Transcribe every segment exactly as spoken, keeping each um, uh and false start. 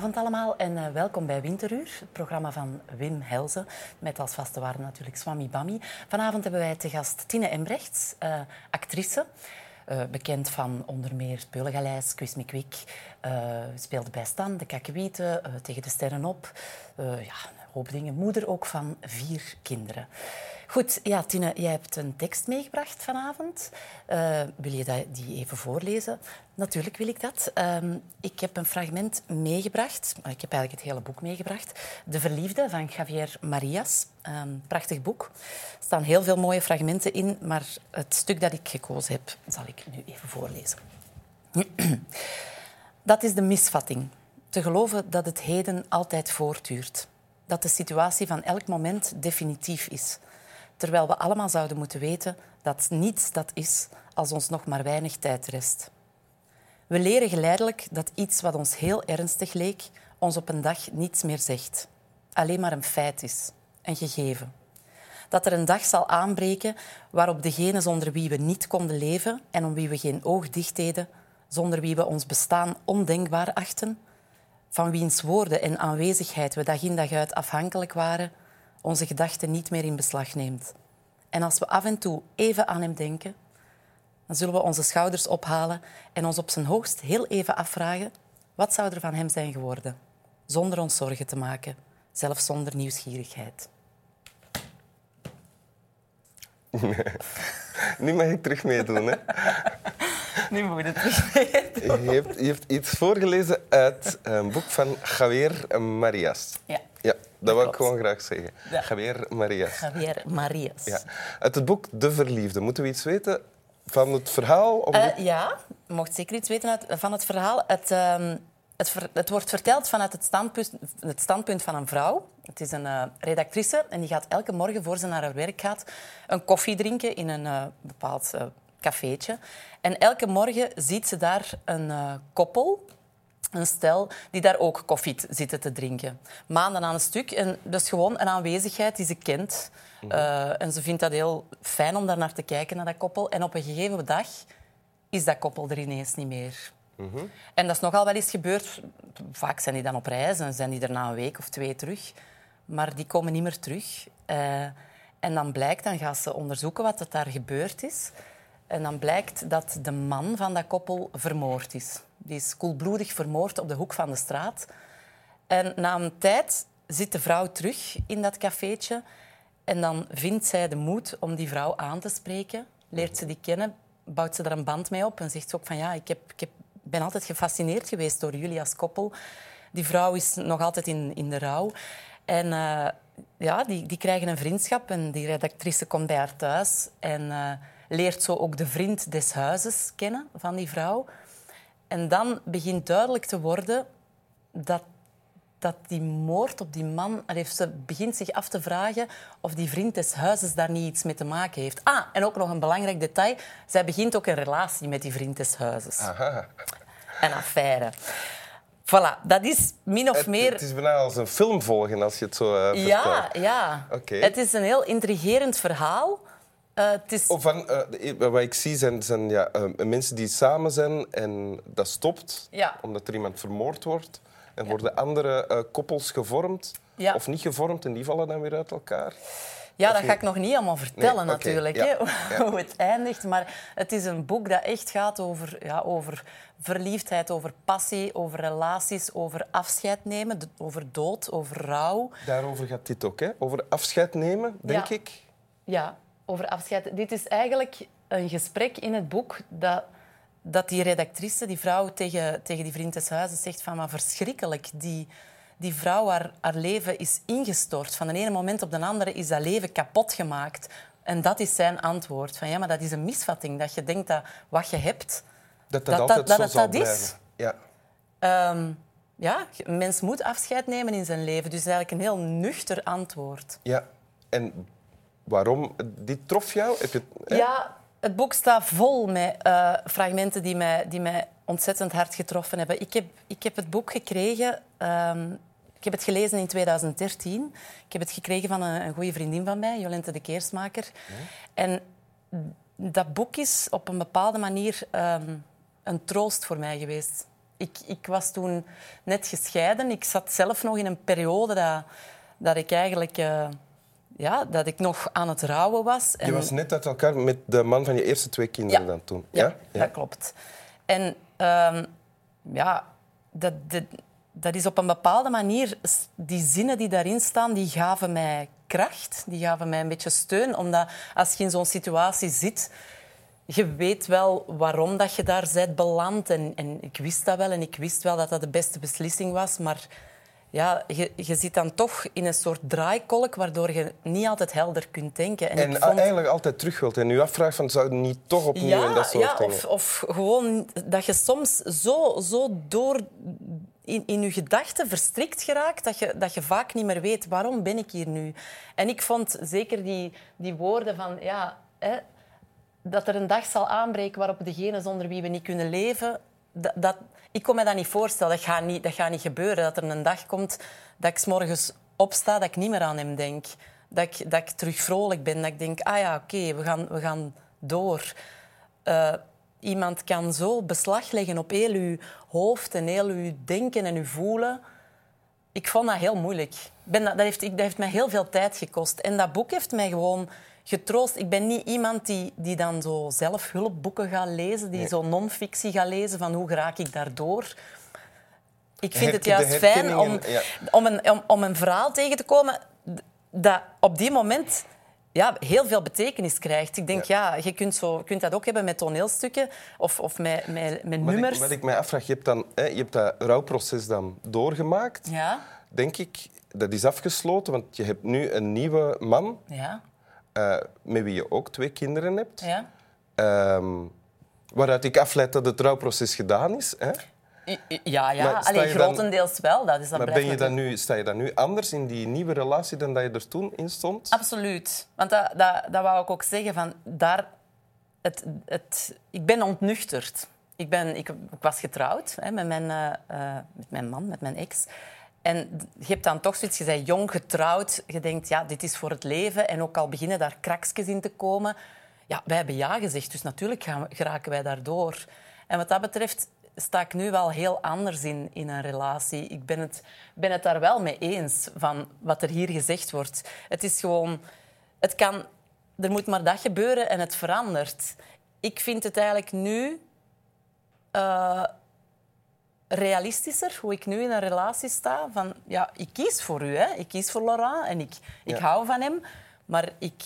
Goedenavond allemaal en uh, welkom bij Winteruur, het programma van Wim Helzen, met als vaste waarde natuurlijk Swami Bami. Vanavond hebben wij te gast Tine Embrechts, uh, actrice, uh, bekend van onder meer Peulengaleis, Kwismikwik, uh, speelde bij Stan, De Kakkewieten, uh, Tegen de Sterren Op, uh, ja, een hoop dingen, moeder ook van vier kinderen. Goed, ja, Tine, jij hebt een tekst meegebracht vanavond. Uh, wil je die even voorlezen? Natuurlijk wil ik dat. Uh, ik heb een fragment meegebracht. Ik heb eigenlijk het hele boek meegebracht. De Verliefde van Javier Marías. Uh, prachtig boek. Er staan heel veel mooie fragmenten in, maar het stuk dat ik gekozen heb, zal ik nu even voorlezen. Dat is de misvatting. Te geloven dat het heden altijd voortduurt. Dat de situatie van elk moment definitief is. Terwijl we allemaal zouden moeten weten dat niets dat is als ons nog maar weinig tijd rest. We leren geleidelijk dat iets wat ons heel ernstig leek, ons op een dag niets meer zegt. Alleen maar een feit is, een gegeven. Dat er een dag zal aanbreken waarop degenen zonder wie we niet konden leven en om wie we geen oog dicht deden, zonder wie we ons bestaan ondenkbaar achten, van wiens woorden en aanwezigheid we dag in dag uit afhankelijk waren, onze gedachten niet meer in beslag neemt. En als we af en toe even aan hem denken, dan zullen we onze schouders ophalen en ons op zijn hoogst heel even afvragen wat zou er van hem zijn geworden, zonder ons zorgen te maken, zelfs zonder nieuwsgierigheid. Nee. Nu mag ik terug meedoen, hè? Nu moet je terug meedoen. Je hebt, je hebt iets voorgelezen uit een boek van Javier Marías. Ja. Ja, dat wil ik gewoon graag zeggen. Ja. Javier Marías. Javier Marías. Ja. Uit het boek De Verliefde. Moeten we iets weten van het verhaal? Of... Uh, ja, je mocht zeker iets weten van het verhaal. Het, uh, het, ver, het wordt verteld vanuit het standpunt, het standpunt van een vrouw. Het is een uh, redactrice en die gaat elke morgen, voor ze naar haar werk gaat, een koffie drinken in een uh, bepaald uh, cafeetje. En elke morgen ziet ze daar een uh, koppel... Een stel die daar ook koffie zitten te drinken. Maanden aan een stuk. En dat is gewoon een aanwezigheid die ze kent. Mm-hmm. Uh, en ze vindt dat heel fijn om daar naar te kijken, naar dat koppel. En op een gegeven dag is dat koppel er ineens niet meer. Mm-hmm. En dat is nogal wel eens gebeurd. Vaak zijn die dan op reis en zijn die er na een week of twee terug. Maar die komen niet meer terug. Uh, en dan blijkt, dan gaan ze onderzoeken wat er daar gebeurd is. En dan blijkt dat de man van dat koppel vermoord is. Die is koelbloedig vermoord op de hoek van de straat. En na een tijd zit de vrouw terug in dat cafeetje. En dan vindt zij de moed om die vrouw aan te spreken. Leert ze die kennen, bouwt ze daar een band mee op. En zegt ze ook van ja, ik, heb, ik heb, ben altijd gefascineerd geweest door jullie als koppel. Die vrouw is nog altijd in, in de rouw. En uh, ja, die, die krijgen een vriendschap. En die redactrice komt bij haar thuis. En uh, leert zo ook de vriend des huizes kennen van die vrouw. En dan begint duidelijk te worden dat, dat die moord op die man... Ze begint zich af te vragen of die vriend des huizes daar niet iets mee te maken heeft. Ah, en ook nog een belangrijk detail. Zij begint ook een relatie met die vriend des huizes. Aha. Een affaire. Voilà, dat is min of het, meer... Het is bijna als een film volgen, als je het zo uh, ja, vertelt. Ja, okay. Het is een heel intrigerend verhaal. Uh, het is... oh, van, uh, wat ik zie zijn, zijn ja, uh, mensen die samen zijn en dat stopt, ja. Omdat er iemand vermoord wordt. En ja. Worden andere uh, koppels gevormd ja. Of niet gevormd en die vallen dan weer uit elkaar? Ja, of dat niet? Ga ik nog niet allemaal vertellen nee, natuurlijk, okay. Ja. Hè, hoe het eindigt. Maar het is een boek dat echt gaat over, ja, over verliefdheid, over passie, over relaties, over afscheid nemen, over dood, over rouw. Daarover gaat dit ook, hè? Over afscheid nemen, denk ja. ik. Ja. Over afscheid. Dit is eigenlijk een gesprek in het boek dat, dat die redactrice, die vrouw tegen, tegen die vriend des huizes zegt van maar verschrikkelijk, die, die vrouw, haar, haar leven is ingestort. Van de ene moment op de andere is dat leven kapot gemaakt. En dat is zijn antwoord. Van ja, maar dat is een misvatting. Dat je denkt dat wat je hebt, dat dat, dat, dat, dat, dat, dat is. Ja. Um, ja, een mens moet afscheid nemen in zijn leven. Dus eigenlijk een heel nuchter antwoord. Ja, en... Waarom? Dit trof jou? Heb je... Ja, het boek staat vol met uh, fragmenten die mij, die mij ontzettend hard getroffen hebben. Ik heb, ik heb het boek gekregen... Uh, ik heb het gelezen in tweeduizend dertien. Ik heb het gekregen van een, een goede vriendin van mij, Jolente de Keersmaker. Nee. En dat boek is op een bepaalde manier uh, een troost voor mij geweest. Ik, ik was toen net gescheiden. Ik zat zelf nog in een periode dat, dat ik eigenlijk... Uh, ja, dat ik nog aan het rouwen was. En... Je was net uit elkaar met de man van je eerste twee kinderen ja. dan toen? Ja, ja? ja, dat klopt. En uh, ja, dat, dat, dat is op een bepaalde manier... Die zinnen die daarin staan, die gaven mij kracht. Die gaven mij een beetje steun. Omdat als je in zo'n situatie zit... Je weet wel waarom dat je daar bent beland. En, en ik wist dat wel. En ik wist wel dat dat de beste beslissing was. Maar ja, je, je zit dan toch in een soort draaikolk... waardoor je niet altijd helder kunt denken. En, en ik vond... eigenlijk altijd terug wilt. En je afvraagt, van, zou je niet toch opnieuw ja, en dat soort ja, dingen? Of, of gewoon dat je soms zo, zo door in, in je gedachten verstrikt geraakt... Dat je, dat je vaak niet meer weet, waarom ben ik hier nu? En ik vond zeker die, die woorden van... ja. Hè, dat er een dag zal aanbreken waarop degene zonder wie we niet kunnen leven... Dat, dat, ik kon me dat niet voorstellen. Dat gaat niet, dat gaat niet gebeuren. Dat er een dag komt dat ik 's morgens opsta, dat ik niet meer aan hem denk. Dat ik, dat ik terug vrolijk ben. Dat ik denk, ah ja, oké, okay, we, gaan, we gaan door. Uh, iemand kan zo beslag leggen op heel uw hoofd en heel uw denken en uw voelen. Ik vond dat heel moeilijk. Ben dat, dat, heeft, dat heeft mij heel veel tijd gekost. En dat boek heeft mij gewoon... getroost. Ik ben niet iemand die, die dan zo zelf hulpboeken gaat lezen, die nee. zo non-fictie gaat lezen van hoe raak ik daardoor. Ik vind Her- het juist fijn om, ja. om, een, om, om een verhaal tegen te komen dat op die moment ja, heel veel betekenis krijgt. Ik denk, ja, ja je kunt, zo, kunt dat ook hebben met toneelstukken of, of met, met, met wat nummers. Ik, wat ik mij afvraag, je hebt, dan, hè, je hebt dat rouwproces dan doorgemaakt, ja. denk ik. Dat is afgesloten, want je hebt nu een nieuwe man... Ja. Uh, met wie je ook twee kinderen hebt. Ja. Uh, waaruit ik afleid dat het trouwproces gedaan is. Hè? Ja, ja. Allee, grotendeels dan... wel. Dat is dat maar ben je dan nu, sta je dan nu anders in die nieuwe relatie dan dat je er toen in stond? Absoluut. Want dat, dat, dat wou ik ook zeggen. Van daar, het, het, ik ben ontnuchterd. Ik, ben, ik, ik was getrouwd hè, met, mijn, uh, met mijn man, met mijn ex... En je hebt dan toch zoiets, je bent jong, getrouwd. Je denkt, ja, dit is voor het leven. En ook al beginnen daar kraksjes in te komen. Ja, wij hebben ja gezegd, dus natuurlijk gaan we, geraken wij daardoor. En wat dat betreft sta ik nu wel heel anders in, in een relatie. Ik ben het, ben het daar wel mee eens, van wat er hier gezegd wordt. Het is gewoon... Het kan... Er moet maar dat gebeuren en het verandert. Ik vind het eigenlijk nu... Uh, realistischer, hoe ik nu in een relatie sta. Van, ja, ik kies voor u, hè. Ik kies voor Laurent en ik, ik ja. hou van hem. Maar ik,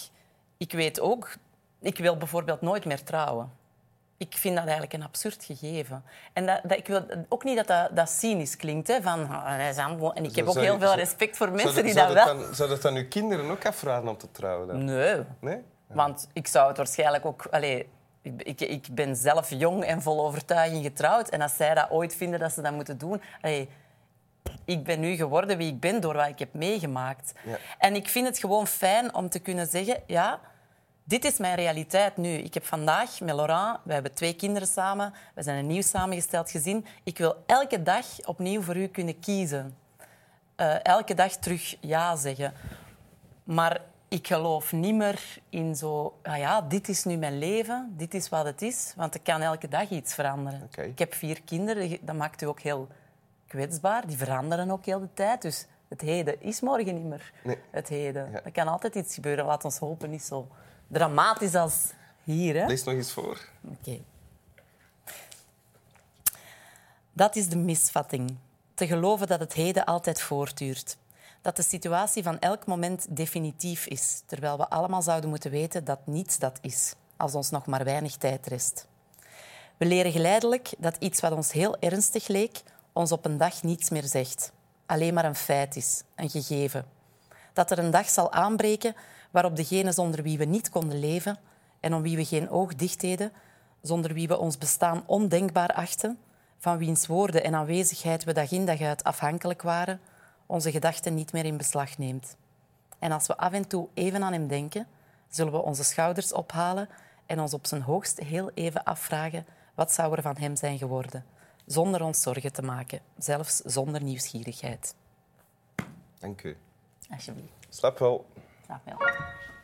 ik weet ook... Ik wil bijvoorbeeld nooit meer trouwen. Ik vind dat eigenlijk een absurd gegeven. En dat, dat, ik wil ook niet dat dat, dat cynisch klinkt. Hè, van, en ik heb ook heel veel respect voor mensen die dat wel... Zou dat aan uw kinderen ook afvragen om te trouwen? Dan? Nee. Nee? Ja. Want ik zou het waarschijnlijk ook... Allez, Ik, ik ben zelf jong en vol overtuiging getrouwd. En als zij dat ooit vinden dat ze dat moeten doen... Allee, ik ben nu geworden wie ik ben door wat ik heb meegemaakt. Ja. En ik vind het gewoon fijn om te kunnen zeggen... Ja, dit is mijn realiteit nu. Ik heb vandaag met Laurent... We hebben twee kinderen samen. We zijn een nieuw samengesteld gezin. Ik wil elke dag opnieuw voor u kunnen kiezen. Uh, elke dag terug ja zeggen. Maar... Ik geloof niet meer in zo... Ah ja, dit is nu mijn leven, dit is wat het is. Want ik kan elke dag iets veranderen. Okay. Ik heb vier kinderen, dat maakt u ook heel kwetsbaar. Die veranderen ook heel de tijd. Dus het heden is morgen niet meer. Nee. Het heden. Ja. Er kan altijd iets gebeuren. Laat ons hopen, niet zo dramatisch als hier. Hè? Lees nog eens voor. Oké. Okay. Dat is de misvatting. Te geloven dat het heden altijd voortduurt. Dat de situatie van elk moment definitief is, terwijl we allemaal zouden moeten weten dat niets dat is, als ons nog maar weinig tijd rest. We leren geleidelijk dat iets wat ons heel ernstig leek, ons op een dag niets meer zegt. Alleen maar een feit is, een gegeven. Dat er een dag zal aanbreken waarop degene zonder wie we niet konden leven en om wie we geen oog dicht deden, zonder wie we ons bestaan ondenkbaar achtten, van wiens woorden en aanwezigheid we dag in dag uit afhankelijk waren, onze gedachten niet meer in beslag neemt. En als we af en toe even aan hem denken, zullen we onze schouders ophalen en ons op zijn hoogst heel even afvragen wat zou er van hem zijn geworden, zonder ons zorgen te maken, zelfs zonder nieuwsgierigheid. Dank u. Alsjeblieft. Slap wel. Slaap wel.